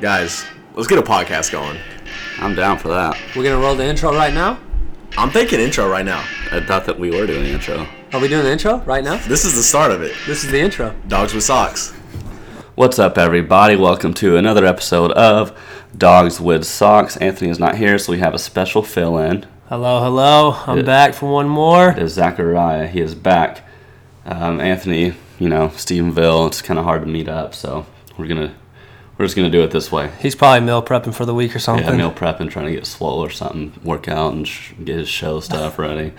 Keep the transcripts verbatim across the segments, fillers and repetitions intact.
Guys, let's get a podcast going. I'm down for that. We're going to roll the intro right now? I'm thinking intro right now. I thought that we were doing the intro. Are we doing the intro right now? This is the start of it. This is the intro. Dogs with Socks. What's up, everybody? Welcome to another episode of Dogs with Socks. Anthony is not here, so we have a special fill-in. Hello, hello. I'm it, back for one more. It is Zachariah. He is back. Um, Anthony, you know, Stephenville, it's kind of hard to meet up, so we're going to... We're just going to do it this way. He's probably meal prepping for the week or something. Yeah, meal prepping, trying to get swole or something, work out and sh- get his show stuff ready.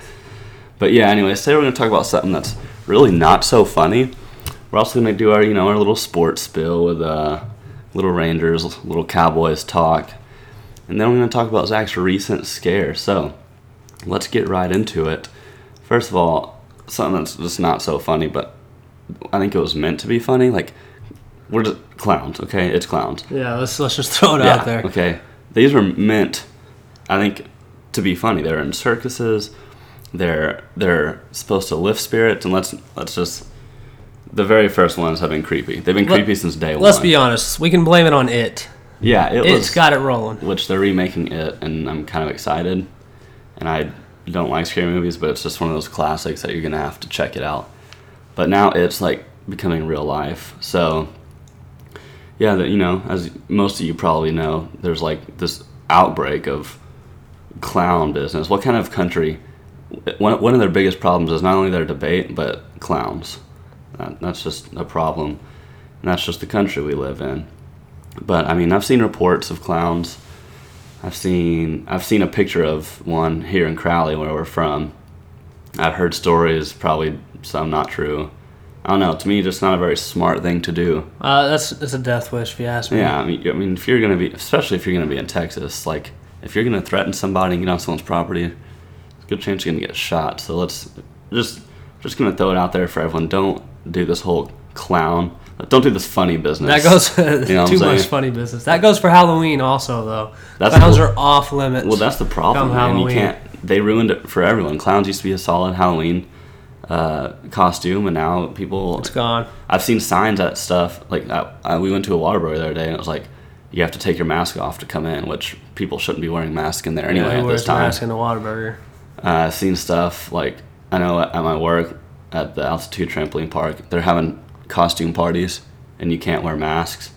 But yeah, anyway, today we're going to talk about something that's really not so funny. We're also going to do our, you know, our little sports spill with uh, little Rangers, little Cowboys talk. And then we're going to talk about Zach's recent scare. So let's get right into it. First of all, something that's just not so funny, but I think it was meant to be funny. Like, we're just clowns, okay? It's clowns. Yeah, let's let's just throw it yeah, out there. Okay. These were meant, I think, to be funny. They're in circuses. They're they're supposed to lift spirits, and let's let's just the very first ones have been creepy. They've been Let, creepy since day let's one. Let's be honest. We can blame it on it. Yeah, it it's was got it rolling. Which they're remaking it, and I'm kind of excited. And I don't like scary movies, but it's just one of those classics that you're gonna have to check it out. But now it's like becoming real life. So yeah, you know, as most of you probably know, there's like this outbreak of clown business. What kind of country? One one of their biggest problems is not only their debate, but clowns. That's just a problem. And that's just the country we live in. But I mean, I've seen reports of clowns. I've seen I've seen a picture of one here in Crowley, where we're from. I've heard stories, probably some not true. I don't know. To me, just not a very smart thing to do. Uh, that's that's a death wish, if you ask me. Yeah, I mean, I mean, if you're gonna be, especially if you're gonna be in Texas, like if you're gonna threaten somebody and get on someone's property, there's a good chance you're gonna get shot. So let's just just gonna throw it out there for everyone. Don't do this whole clown. Don't do this funny business. That goes you know too much funny business. That goes for Halloween also, though. That's Clowns cool. are off limits. Well, that's the problem. Come Halloween. You can't. They ruined it for everyone. Clowns used to be a solid Halloween Uh, costume, and now people... It's gone. I've seen signs at stuff. Like, I, I, we went to a Waterbury the other day, and it was like, you have to take your mask off to come in, which people shouldn't be wearing masks in there anyway yeah, at this time. Mask in the Waterbury. Uh, I've seen stuff, like, I know at, at my work, at the Altitude Trampoline Park, they're having costume parties, and you can't wear masks.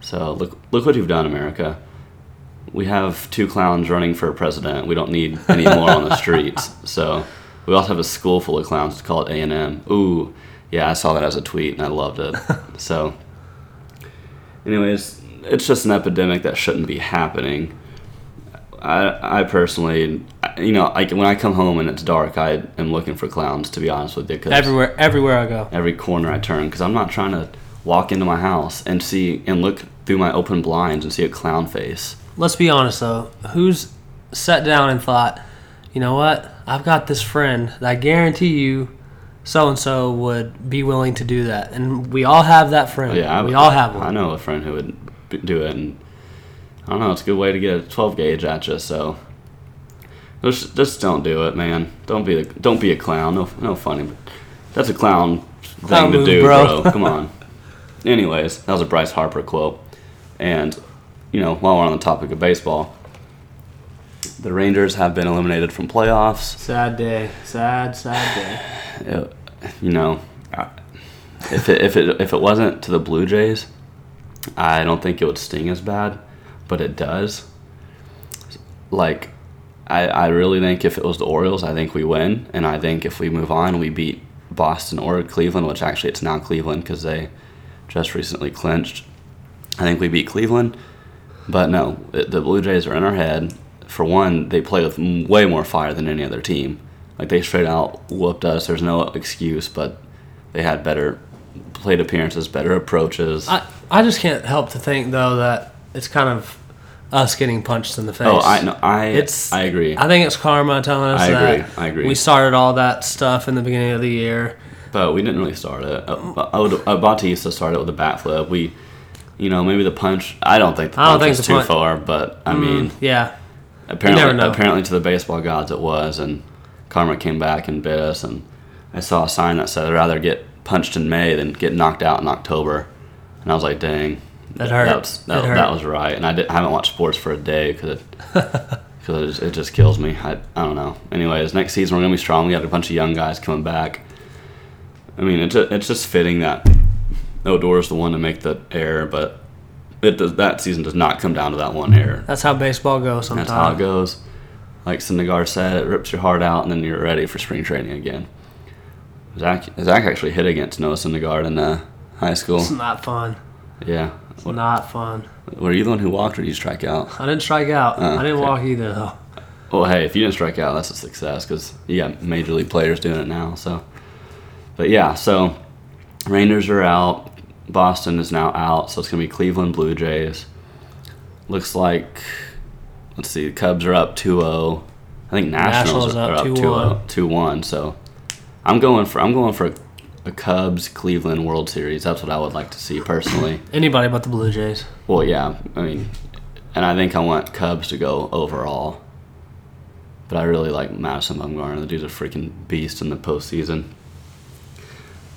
So, look, look what you've done, America. We have two clowns running for president. We don't need any more on the streets, so... We also have a school full of clowns called A and M. Ooh, yeah, I saw that as a tweet, and I loved it. So, anyways, it's just an epidemic that shouldn't be happening. I, I personally, you know, like when I come home and it's dark, I am looking for clowns, to be honest with you. Cause everywhere, everywhere I go. Every corner I turn, because I'm not trying to walk into my house and see and look through my open blinds and see a clown face. Let's be honest, though. Who's sat down and thought, you know what? I've got this friend that I guarantee you so-and-so would be willing to do that. And we all have that friend. Yeah, I, we all have one. I know a friend who would do it. And I don't know. It's a good way to get a twelve gauge at you. So just, just don't do it, man. Don't be a, don't be a clown. No no funny. But that's a clown thing clown to move, do, bro. bro. Come on. Anyways, that was a Bryce Harper quote. And, you know, while we're on the topic of baseball... The Rangers have been eliminated from playoffs. Sad day. Sad, sad day. It, you know, if it, if it if it wasn't to the Blue Jays, I don't think it would sting as bad, but it does. Like, I, I really think if it was the Orioles, I think we win, and I think if we move on, we beat Boston or Cleveland, which actually it's now Cleveland because they just recently clinched. I think we beat Cleveland, but no, it, the Blue Jays are in our head. For one, they play with way more fire than any other team. Like, they straight out whooped us. There's no excuse, but they had better plate appearances, better approaches. I, I just can't help to think, though, that it's kind of us getting punched in the face. Oh, I no, I, it's, I agree. I think it's karma telling us I that agree, I agree. we started all that stuff in the beginning of the year. But we didn't really start it. A, a, a Bautista started with a bat flip. We, you know, maybe the punch. I don't think the punch I don't think was the too punch, far, but, I mm, mean. Yeah. Apparently, apparently to the baseball gods it was, and karma came back and bit us, and I saw a sign that said I'd rather get punched in May than get knocked out in October. and I was like, dang, that hurt. That was, that, hurt. that was right. And I, did, I haven't watched sports for a day because it, cause it, just, it just kills me. I, I don't know. Anyways, next season we're gonna be strong. We got a bunch of young guys coming back. I mean, it's it's just fitting that Odor's the one to make the error, but it does, that season does not come down to that one error. That's how baseball goes sometimes. That's how it goes. Like Syndergaard said, it rips your heart out, and then you're ready for spring training again. Zach, Zach actually hit against Noah Syndergaard in uh, high school. It's not fun. Yeah. It's what, not fun. Were you the one who walked, or did you strike out? I didn't strike out. Uh, I didn't okay. walk either, though. Well, hey, if you didn't strike out, that's a success because you got major league players doing it now. So, but, yeah, so Rangers are out. Boston is now out, so it's going to be Cleveland Blue Jays. Looks like, let's see, the Cubs are up two oh. I think Nationals, Nationals are up two oh. two one, so I'm going for I'm going for a, a Cubs-Cleveland World Series. That's what I would like to see personally. Anybody but the Blue Jays. Well, yeah, I mean, and I think I want Cubs to go overall. But I really like Madison Bumgarner. The dude's a freaking beast in the postseason.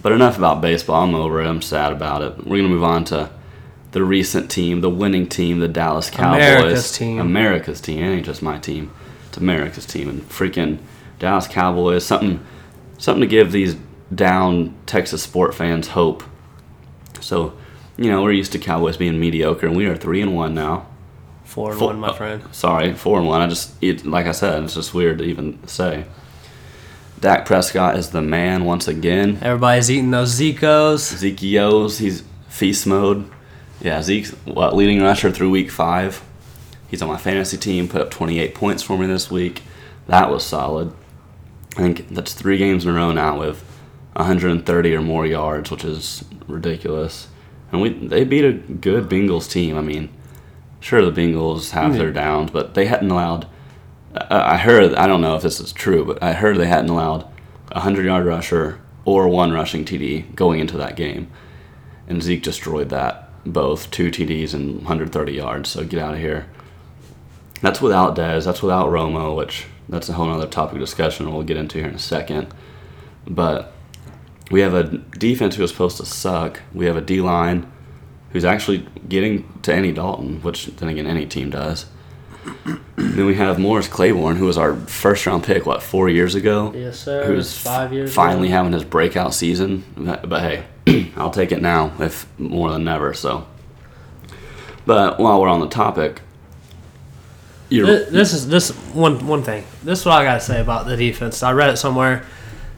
But enough about baseball. I'm over it. I'm sad about it. We're going to move on to the recent team, the winning team, the Dallas Cowboys. America's team. America's team. It ain't just my team. It's America's team. And freaking Dallas Cowboys. Something something to give these down Texas sport fans hope. So, you know, we're used to Cowboys being mediocre, and we are three and one now. four and one, four, my friend. Oh, sorry, four and one. I just, it, like I said, it's just weird to even say. Dak Prescott is the man once again. Everybody's eating those Zekos. Zekios. He's feast mode. Yeah, Zeke's what, leading rusher through week five. He's on my fantasy team, put up twenty-eight points for me this week. That was solid. I think that's three games in a row now with one hundred thirty or more yards, which is ridiculous. And we they beat a good Bengals team. I mean, sure, the Bengals have mm-hmm. their downs, but they hadn't allowed... I heard, I don't know if this is true, but I heard they hadn't allowed a hundred-yard rusher or one rushing T D going into that game. And Zeke destroyed that, both two T Ds and one hundred thirty yards, so get out of here. That's without Dez, that's without Romo, which that's a whole other topic of discussion we'll get into here in a second. But we have a defense who is supposed to suck. We have a D-line who's actually getting to any Dalton, which then again any team does. Then we have Morris Claiborne, who was our first-round pick, what, four years ago? Yes, sir. Who's five years finally ago. Having his breakout season. But, hey, I'll take it now, if more than never. So, but while we're on the topic, you're, this, this is this one one thing. This is what I got to say about the defense. I read it somewhere.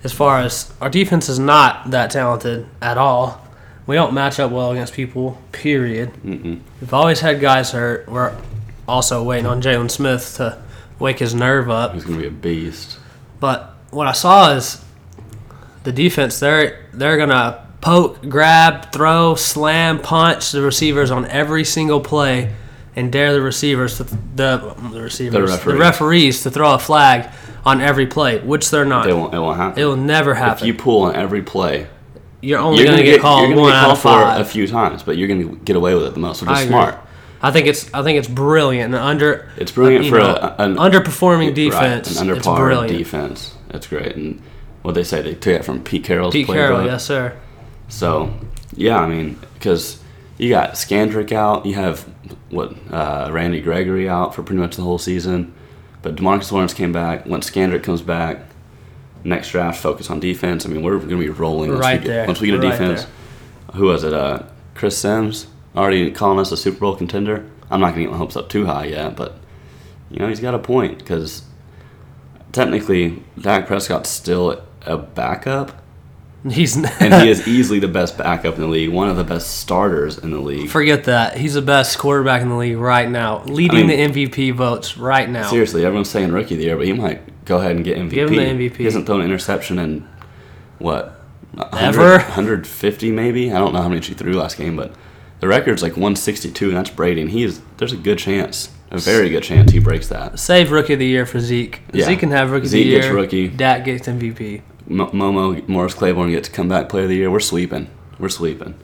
As far as our defense is not that talented at all. We don't match up well against people. Period. Mm-mm. We've always had guys hurt. We're also waiting on Jalen Smith to wake his nerve up. He's going to be a beast. But what I saw is the defense, they're, they're going to poke, grab, throw, slam, punch the receivers on every single play and dare the receivers, to th- the, the, receivers the, referees. the referees to throw a flag on every play, which they're not. They won't, it won't happen. It will never happen. If you pull on every play, you're only going to get, get called one out of five. A few times, but you're going to get away with it the most, which I is agree. smart. I think it's I think it's brilliant. An under it's brilliant uh, for know, a, an underperforming defense. Right, an under par defense. It's great. And what they say, they took it from Pete Carroll's Pete playbook. Pete Carroll, yes, sir. So, yeah, I mean, because you got Scandrick out, you have what uh, Randy Gregory out for pretty much the whole season, but Demarcus Lawrence came back. Once Scandrick comes back, next draft focus on defense. I mean, we're going to be rolling once right we get, there. Once we get we're a defense. Right who was it? Uh, Chris Sims. Already calling us a Super Bowl contender. I'm not going to get my hopes up too high yet, but, you know, he's got a point because technically Dak Prescott's still a backup. He's not. And he is easily the best backup in the league, one of the best starters in the league. Forget that. He's the best quarterback in the league right now, leading I mean, the M V P votes right now. Seriously, everyone's saying rookie of the year, but he might go ahead and get M V P. Give him the M V P. He hasn't thrown an interception in, what, one hundred, ever? one hundred fifty maybe? I don't know how many he threw last game, but... The record's like one sixty-two, and that's Brady, and he is, there's a good chance, a very good chance he breaks that. Save Rookie of the Year for Zeke. Yeah. Zeke can have Rookie of the Year. Zeke gets Rookie. Dak gets M V P. Mo- Momo, Morris Claiborne gets Comeback Player of the Year. We're sweeping. We're sweeping.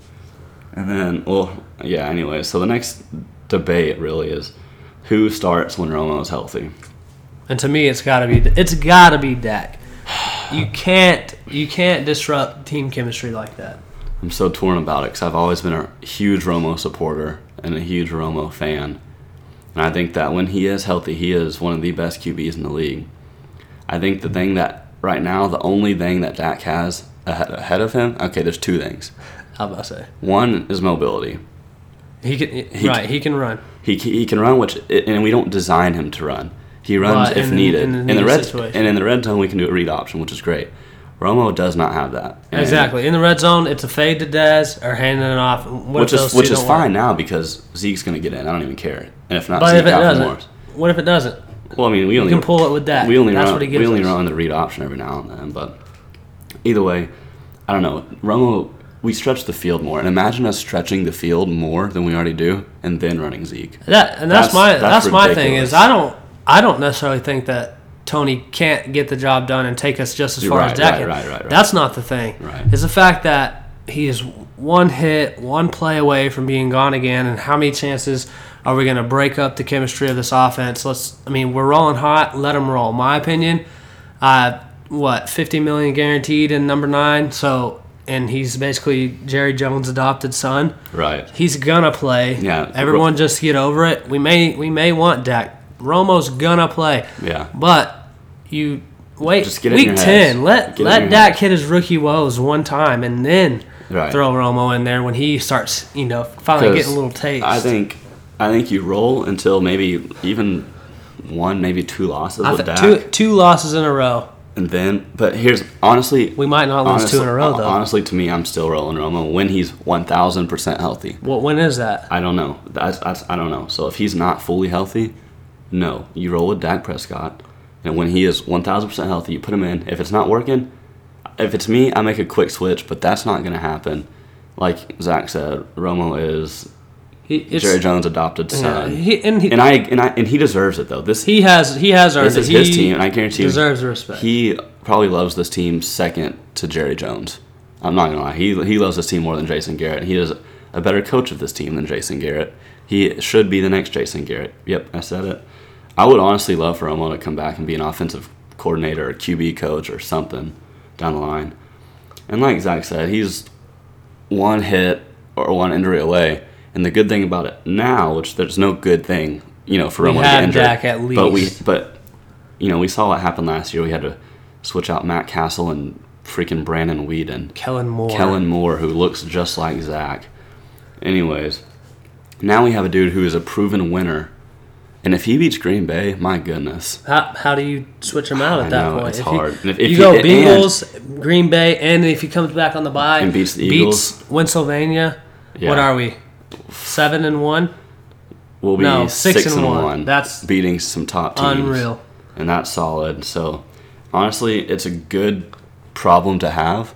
And then, well, yeah, anyway, so the next debate really is who starts when Romo's healthy. And to me, it's got to be it's got to be Dak. You can't you can't disrupt team chemistry like that. I'm so torn about it because I've always been a huge Romo supporter and a huge Romo fan. And I think that when he is healthy, he is one of the best Q Bs in the league. I think the thing that right now, the only thing that Dak has ahead of him, okay, there's two things. How about I say? One is mobility. He can he, right. He can run. He he can run, which and we don't design him to run. He runs well, if in, needed. In the, in in the red situation. And in the red zone, we can do a read option, which is great. Romo does not have that. And exactly. In the red zone, it's a fade to Dez or handing it off. What which is which is fine want? now because Zeke's going to get in. I don't even care. And if not, but Zeke if it doesn't, Morris. What if it doesn't? Well, I mean, we only you can pull it with Dak. We only That's run, what he gives We only us. run the read option every now and then. But either way, I don't know. Romo, we stretch the field more, and imagine us stretching the field more than we already do, and then running Zeke. That and that's, that's my that's, that's my thing is I don't I don't necessarily think that Tony can't get the job done and take us just as far right, as Dak. Right, right, right, right. That's not the thing. Right. It's the fact that he is one hit, one play away from being gone again, and how many chances are we going to break up the chemistry of this offense? Let's. I mean, we're rolling hot. Let them roll. My opinion. Uh, what fifty million dollars guaranteed in number nine. So. And he's basically Jerry Jones' adopted son. Right. He's gonna play. Yeah. Everyone just get over it. We may we may want Dak. Romo's gonna play. Yeah. But you wait. Just get week in your ten. Heads. Let get let Dak heads. hit his rookie woes one time, and then right. throw Romo in there when he starts, you know, finally getting a little taste. I think I think you roll until maybe even one, maybe two losses I with Dak. Two two losses in a row. And then, but here's, honestly... We might not lose honestly, two in a row, though. Honestly, to me, I'm still rolling Romo when he's one thousand percent healthy. Well, when is that? I don't know. That's, that's, I don't know. So if he's not fully healthy, no. You roll with Dak Prescott, and when he is one thousand percent healthy, you put him in. If it's not working, if it's me, I make a quick switch, but that's not going to happen. Like Zach said, Romo is... He, Jerry Jones' adopted son, yeah, he, and, he, and I and I and he deserves it though. This he has he has our this is his team, and I guarantee deserves you, respect. He probably loves this team second to Jerry Jones. I'm not gonna lie, he he loves this team more than Jason Garrett. He is a better coach of this team than Jason Garrett. He should be the next Jason Garrett. Yep, I said it. I would honestly love for Romo to come back and be an offensive coordinator or Q B coach or something down the line. And like Zach said, he's one hit or one injury away. And the good thing about it now, which there's no good thing, you know, for Romo to get injured. We had Dak at least. But, we, but, you know, we saw what happened last year. We had to switch out Matt Castle and freaking Brandon Weeden. Kellen Moore. Kellen Moore, who looks just like Zach. Anyways, now we have a dude who is a proven winner. And if he beats Green Bay, my goodness. How how do you switch him out at I that know, point? It's if hard. You, if, if you go he, Bengals, and, Green Bay, and if he comes back on the bye and beats the Eagles, beats Pennsylvania, yeah. What are we? Seven and one. We'll be no, six, six and, and one. one. That's beating some top teams. Unreal, and that's solid. So, honestly, it's a good problem to have,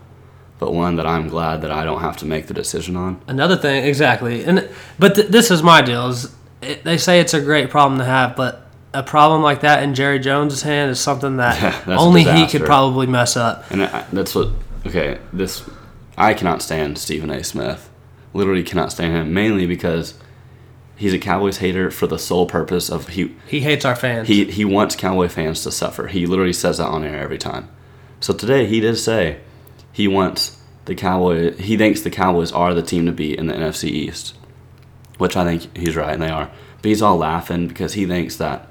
but one that I'm glad that I don't have to make the decision on. Another thing, exactly. And but th- this is my deal. Is it, they say it's a great problem to have, but a problem like that in Jerry Jones' hand is something that yeah, only he could probably mess up. And I, that's what. Okay, this I cannot stand Stephen A. Smith. Literally cannot stand him, mainly because he's a Cowboys hater for the sole purpose of he he hates our fans. He he wants Cowboy fans to suffer. He literally says that on air every time. So today he did say he wants the Cowboys. He thinks the Cowboys are the team to beat in the N F C East, which I think he's right and they are. But he's all laughing because he thinks that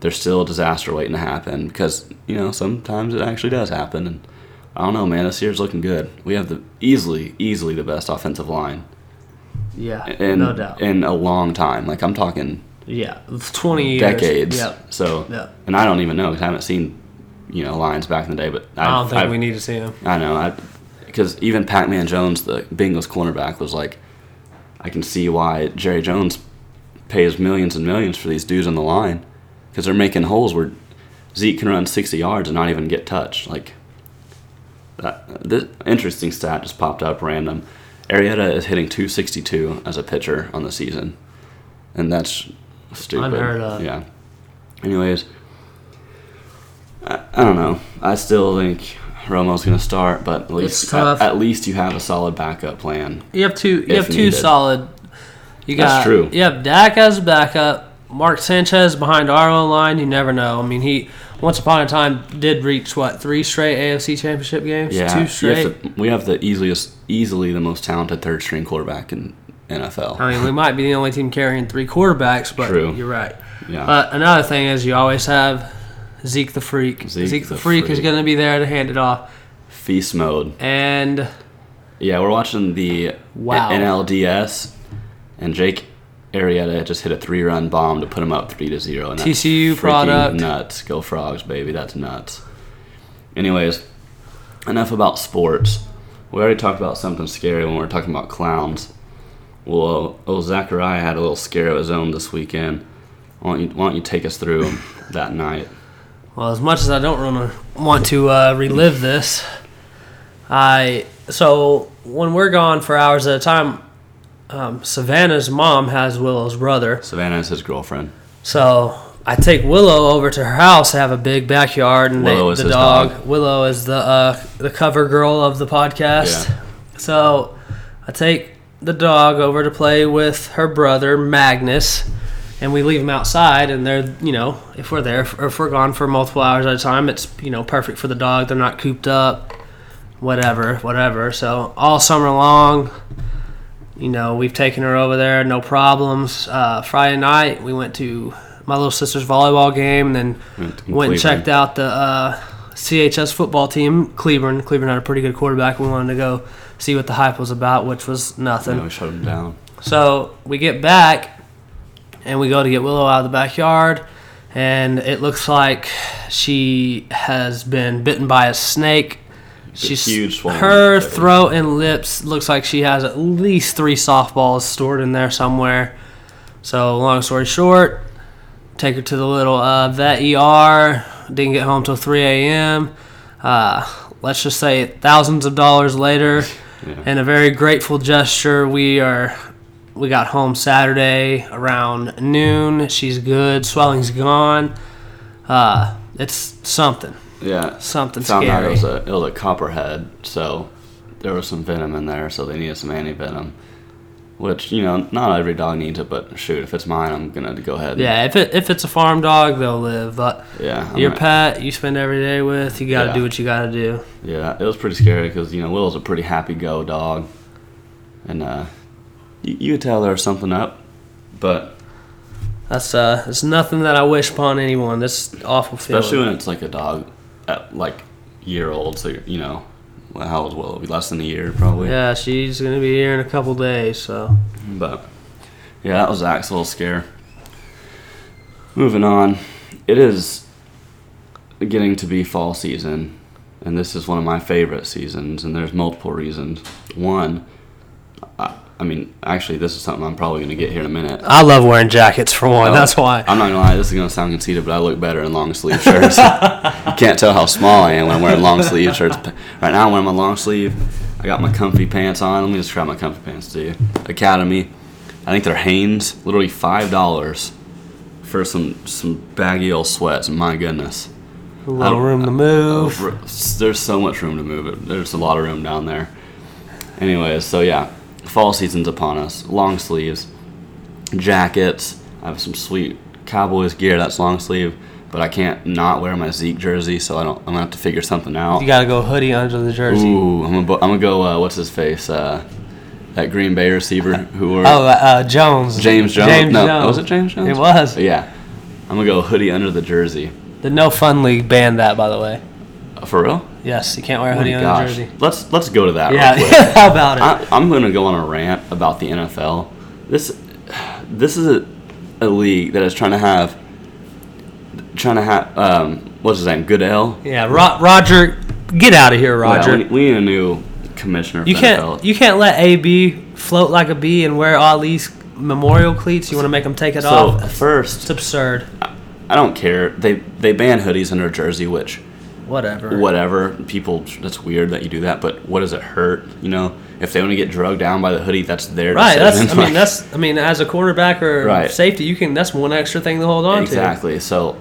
there's still a disaster waiting to happen because you know sometimes it actually does happen. And I don't know, man. This year's looking good. We have the easily, easily the best offensive line. Yeah, in, no doubt. In a long time, like I'm talking. Yeah, twenty years, decades. Yep. So, yep. And I don't even know because I haven't seen, you know, lines back in the day. But I, I don't think I, we need to see them. I know, because even Pac-Man Jones, the Bengals cornerback, was like, I can see why Jerry Jones pays millions and millions for these dudes on the line because they're making holes where Zeke can run sixty yards and not even get touched, like. Uh, this interesting stat just popped up random. Arrieta is hitting two sixty-two as a pitcher on the season, and that's stupid. Unheard of. Yeah. Anyways, I, I don't know. I still think Romo's going to start, but at least at, at least you have a solid backup plan. You have two. You have two needed. solid. You got. That's true. You have Dak as backup. Mark Sanchez behind our own line. You never know. I mean, he once upon a time did reach, what, three straight A F C championship games? Yeah. Two straight? Have to, we have the easiest, easily the most talented third-string quarterback in N F L. I mean, we might be the only team carrying three quarterbacks, but True. You're right. Yeah. But another thing is you always have Zeke the Freak. Zeke, Zeke the, the Freak, Freak is going to be there to hand it off. Feast mode. And... yeah, we're watching the wow. N L D S, and Jake Arrieta just hit a three-run bomb to put him up three to zero. And that's T C U product, nuts. Go Frogs, baby. That's nuts. Anyways, enough about sports. We already talked about something scary when we were talking about clowns. Well, oh, Zachariah had a little scare of his own this weekend. Why don't you, why don't you take us through that night? Well, as much as I don't wanna, want to uh, relive this, I so when we're gone for hours at a time. Um, Savannah's mom has Willow's brother. Savannah is his girlfriend. So I take Willow over to her house. They have a big backyard, and Willow they, is the his dog. dog. Willow is the uh, the cover girl of the podcast. Yeah. So I take the dog over to play with her brother Magnus, and we leave him outside. And they're you know if we're there or if we're gone for multiple hours at a time, it's you know perfect for the dog. They're not cooped up, whatever, whatever. So all summer long. You know, we've taken her over there, no problems. Uh, Friday night, we went to my little sister's volleyball game, and then went, went and checked out the uh, C H S football team, Cleveland. Cleveland had a pretty good quarterback. We wanted to go see what the hype was about, which was nothing. Yeah, we shut them down. So we get back, and we go to get Willow out of the backyard, and it looks like she has been bitten by a snake. She's huge. Her throat and lips looks like she has at least three softballs stored in there somewhere. So long story short, take her to the little uh, vet E R. Didn't get home till three a.m. Uh, let's just say thousands of dollars later, yeah. in a very grateful gesture, we are we got home Saturday around noon. She's good. Swelling's gone. Uh, it's something. Yeah, something found scary. Out it was a it was a copperhead, so there was some venom in there, so they needed some anti-venom, which you know not every dog needs it, but shoot, if it's mine, I'm gonna go ahead. And yeah, if it if it's a farm dog, they'll live. But yeah, your right. pet you spend every day with, you gotta yeah. do what you gotta do. Yeah, it was pretty scary because you know Willow's a pretty happy-go dog, and uh, you, you could tell there was something up, but. That's uh, it's nothing that I wish upon anyone. That's awful feeling. Especially when it's like a dog. Like year old, so you know how old will it be? Less than a year, probably. Yeah, she's gonna be here in a couple days. So, but yeah, that was Zach's little scare. Moving on, it is getting to be fall season, and this is one of my favorite seasons. And there's multiple reasons. One, I, I mean, actually, this is something I'm probably gonna get here in a minute. I love wearing jackets for one. Well, that's why. I'm not gonna lie, this is gonna sound conceited, but I look better in long sleeve shirts. You can't tell how small I am when I'm wearing long sleeve shirts. Right now, I'm wearing my long sleeve. I got my comfy pants on. Let me describe my comfy pants to you. Academy. I think they're Hanes. Literally five dollars for some, some baggy old sweats. My goodness. A little room to move. I, I, there's so much room to move. There's a lot of room down there. Anyways, so yeah. Fall season's upon us. Long sleeves. Jackets. I have some sweet Cowboys gear that's long sleeve. But I can't not wear my Zeke jersey, so I don't. I'm gonna have to figure something out. You gotta go hoodie under the jersey. Ooh, I'm gonna. I'm gonna go. Uh, what's his face? Uh, that Green Bay receiver who were. Oh, uh, Jones. James Jones. James no, Jones. Oh, was it James Jones? It was. But yeah, I'm gonna go hoodie under the jersey. The No Fun League banned that, by the way. Uh, for real? Yes, you can't wear a hoodie oh under the jersey. Let's let's go to that. Yeah, real quick. How about it? I, I'm gonna go on a rant about the N F L. This this is a, a league that is trying to have. Trying to have, um, what's his name, Goodell? Yeah, Ro- Roger, get out of here, Roger. Yeah, we, we need a new commissioner. You can't, you can't let A B float like a bee and wear all these memorial cleats. You want to make him take it so off? So first, it's absurd. I, I don't care. They they ban hoodies under a jersey, which whatever, whatever. People, that's weird that you do that, but what does it hurt? You know, if they want to get drugged down by the hoodie, that's their right. Decision. That's I mean that's I mean as a quarterback or right. safety, you can that's one extra thing to hold on exactly. to. Exactly. So.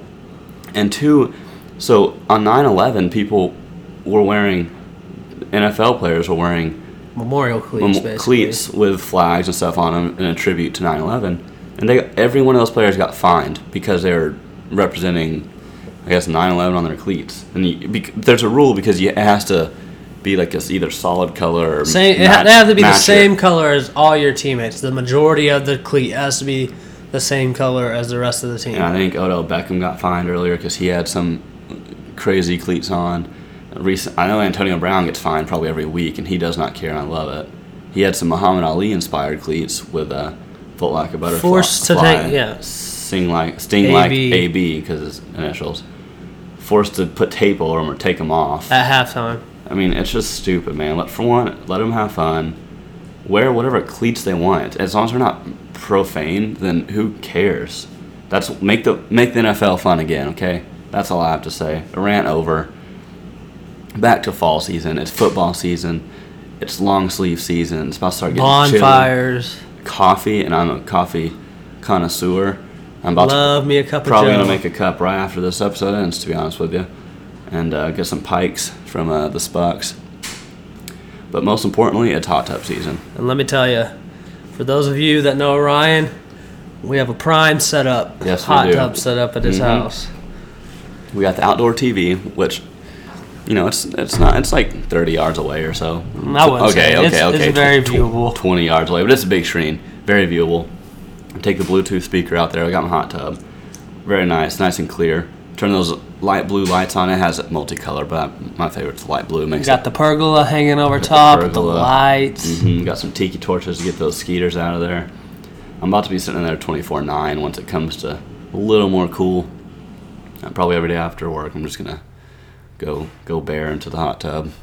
And two, so on nine eleven, people were wearing, N F L players were wearing memorial cleats, mem- cleats with flags and stuff on them in a tribute to nine eleven. And they every one of those players got fined because they were representing I guess, nine eleven on their cleats. And you, be, there's a rule because you, it has to be like a, either solid color or same, match, it ha- they have to be the same it. color as all your teammates. The majority of the cleat has to be the same color as the rest of the team. And I think Odell Beckham got fined earlier because he had some crazy cleats on. Recent, I know Antonio Brown gets fined probably every week, and he does not care, and I love it. He had some Muhammad Ali-inspired cleats with a foot like a butterfly. Forced to take, yeah. Sting like, sting like A B because it's initials. Forced to put tape over them or take them off. At halftime. I mean, it's just stupid, man. Let, for one, let them have fun. Wear whatever cleats they want. As long as they're not profane, then who cares? That's make the make the N F L fun again, okay? That's all I have to say. A rant over. Back to fall season. It's football season. It's long sleeve season. It's about to start getting bonfires, chilly. Coffee, and I'm a coffee connoisseur. I'm about Love to me a cup probably of gonna make a cup right after this episode ends, to be honest with you, and uh, get some Pikes from uh, the Spucks. But most importantly, it's hot tub season. And let me tell you, for those of you that know Ryan, we have a prime setup. Yes, hot we do. Tub setup at his mm-hmm. house. We got the outdoor T V, which. You know, it's it's not it's like thirty yards away or so. I wouldn't okay, say. okay, it's, okay. It's very viewable. Twenty yards away, but it's a big screen, very viewable. I take the Bluetooth speaker out there. I got my hot tub, very nice, nice and clear. Turn those light blue lights on. It has multicolor, but my favorite's light blue. Makes you got it, the pergola hanging over top, the, with the lights. Mm-hmm. Got some tiki torches to get those skeeters out of there. I'm about to be sitting in there twenty-four nine once it comes to a little more cool. Probably every day after work, I'm just gonna. Go go bare into the hot tub.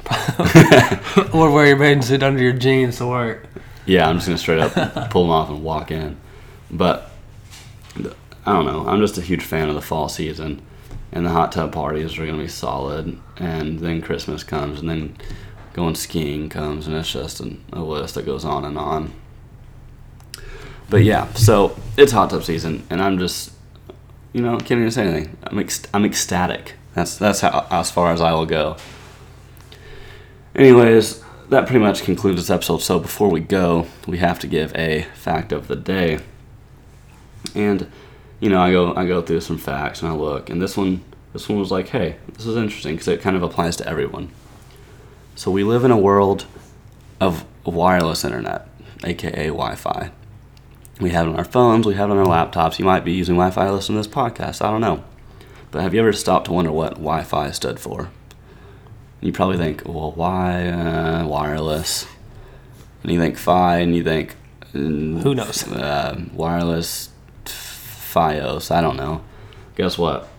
Or wear your bathing suit under your jeans to work. Yeah, I'm just going to straight up pull them off and walk in. But, I don't know. I'm just a huge fan of the fall season. And the hot tub parties are going to be solid. And then Christmas comes. And then going skiing comes. And it's just an, a list that goes on and on. But, yeah. So, it's hot tub season. And I'm just, you know, can't even say anything. I'm ex- I'm ecstatic. That's that's how as far as I will go. Anyways, that pretty much concludes this episode. So before we go, we have to give a fact of the day. And you know, I go I go through some facts and I look, and this one this one was like, hey, this is interesting because it kind of applies to everyone. So we live in a world of wireless internet, aka Wi-Fi. We have it on our phones, we have it on our laptops. You might be using Wi-Fi to listen to this podcast. I don't know. But have you ever stopped to wonder what Wi-Fi stood for? You probably think, well, why uh, wireless? And you think Fi, and you think... Uh, Who knows? Uh, wireless Fios, I don't know. Guess what?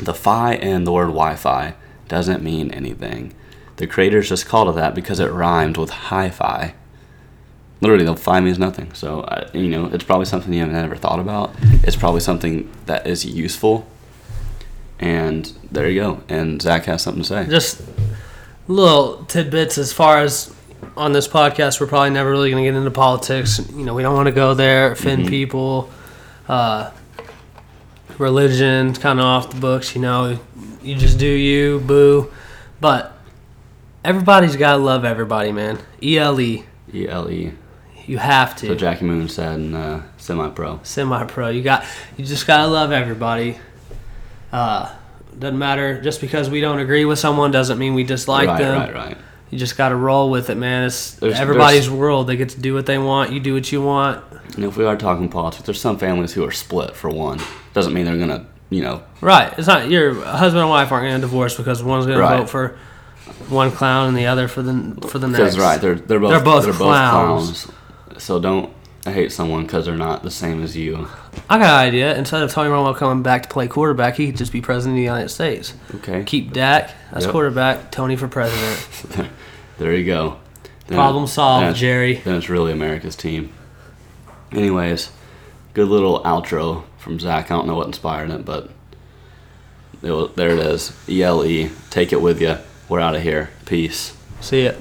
The Fi and the word Wi-Fi doesn't mean anything. The creators just called it that because it rhymed with hi-fi. Literally, the Fi means nothing. So, uh, you know, it's probably something you haven't ever thought about. It's probably something that is useful. And there you go. And Zach has something to say. Just little tidbits as far as on this podcast, we're probably never really going to get into politics. You know, we don't want to go there, offend mm-hmm. people. Uh, religion, kind of off the books, you know. You just do you, boo. But everybody's got to love everybody, man. E L E. E L E. You have to. So Jackie Moon said in uh, Semi-Pro. Semi-Pro. You got. You just got to love everybody. Uh, doesn't matter. Just because we don't agree with someone doesn't mean we dislike right, them. Right, right, right. You just got to roll with it, man. It's there's, everybody's there's, world. They get to do what they want. You do what you want. And if we are talking politics, there's some families who are split, for one. Doesn't mean they're going to, you know. Right. It's not your husband and wife aren't going to divorce because one's going right. to vote for one clown and the other for the for the next. That's right. They're, they're both, they're both, they're clowns. both clowns. So don't hate someone because they're not the same as you. I got an idea. Instead of Tony Romo coming back to play quarterback, he could just be president of the United States. Okay. Keep Dak as yep. quarterback, Tony for president. There you go. Then Problem it, solved, then Jerry. Then it's really America's team. Anyways, good little outro from Zach. I don't know what inspired it, but it was, there it is. E L E. Take it with you. We're out of here. Peace. See ya.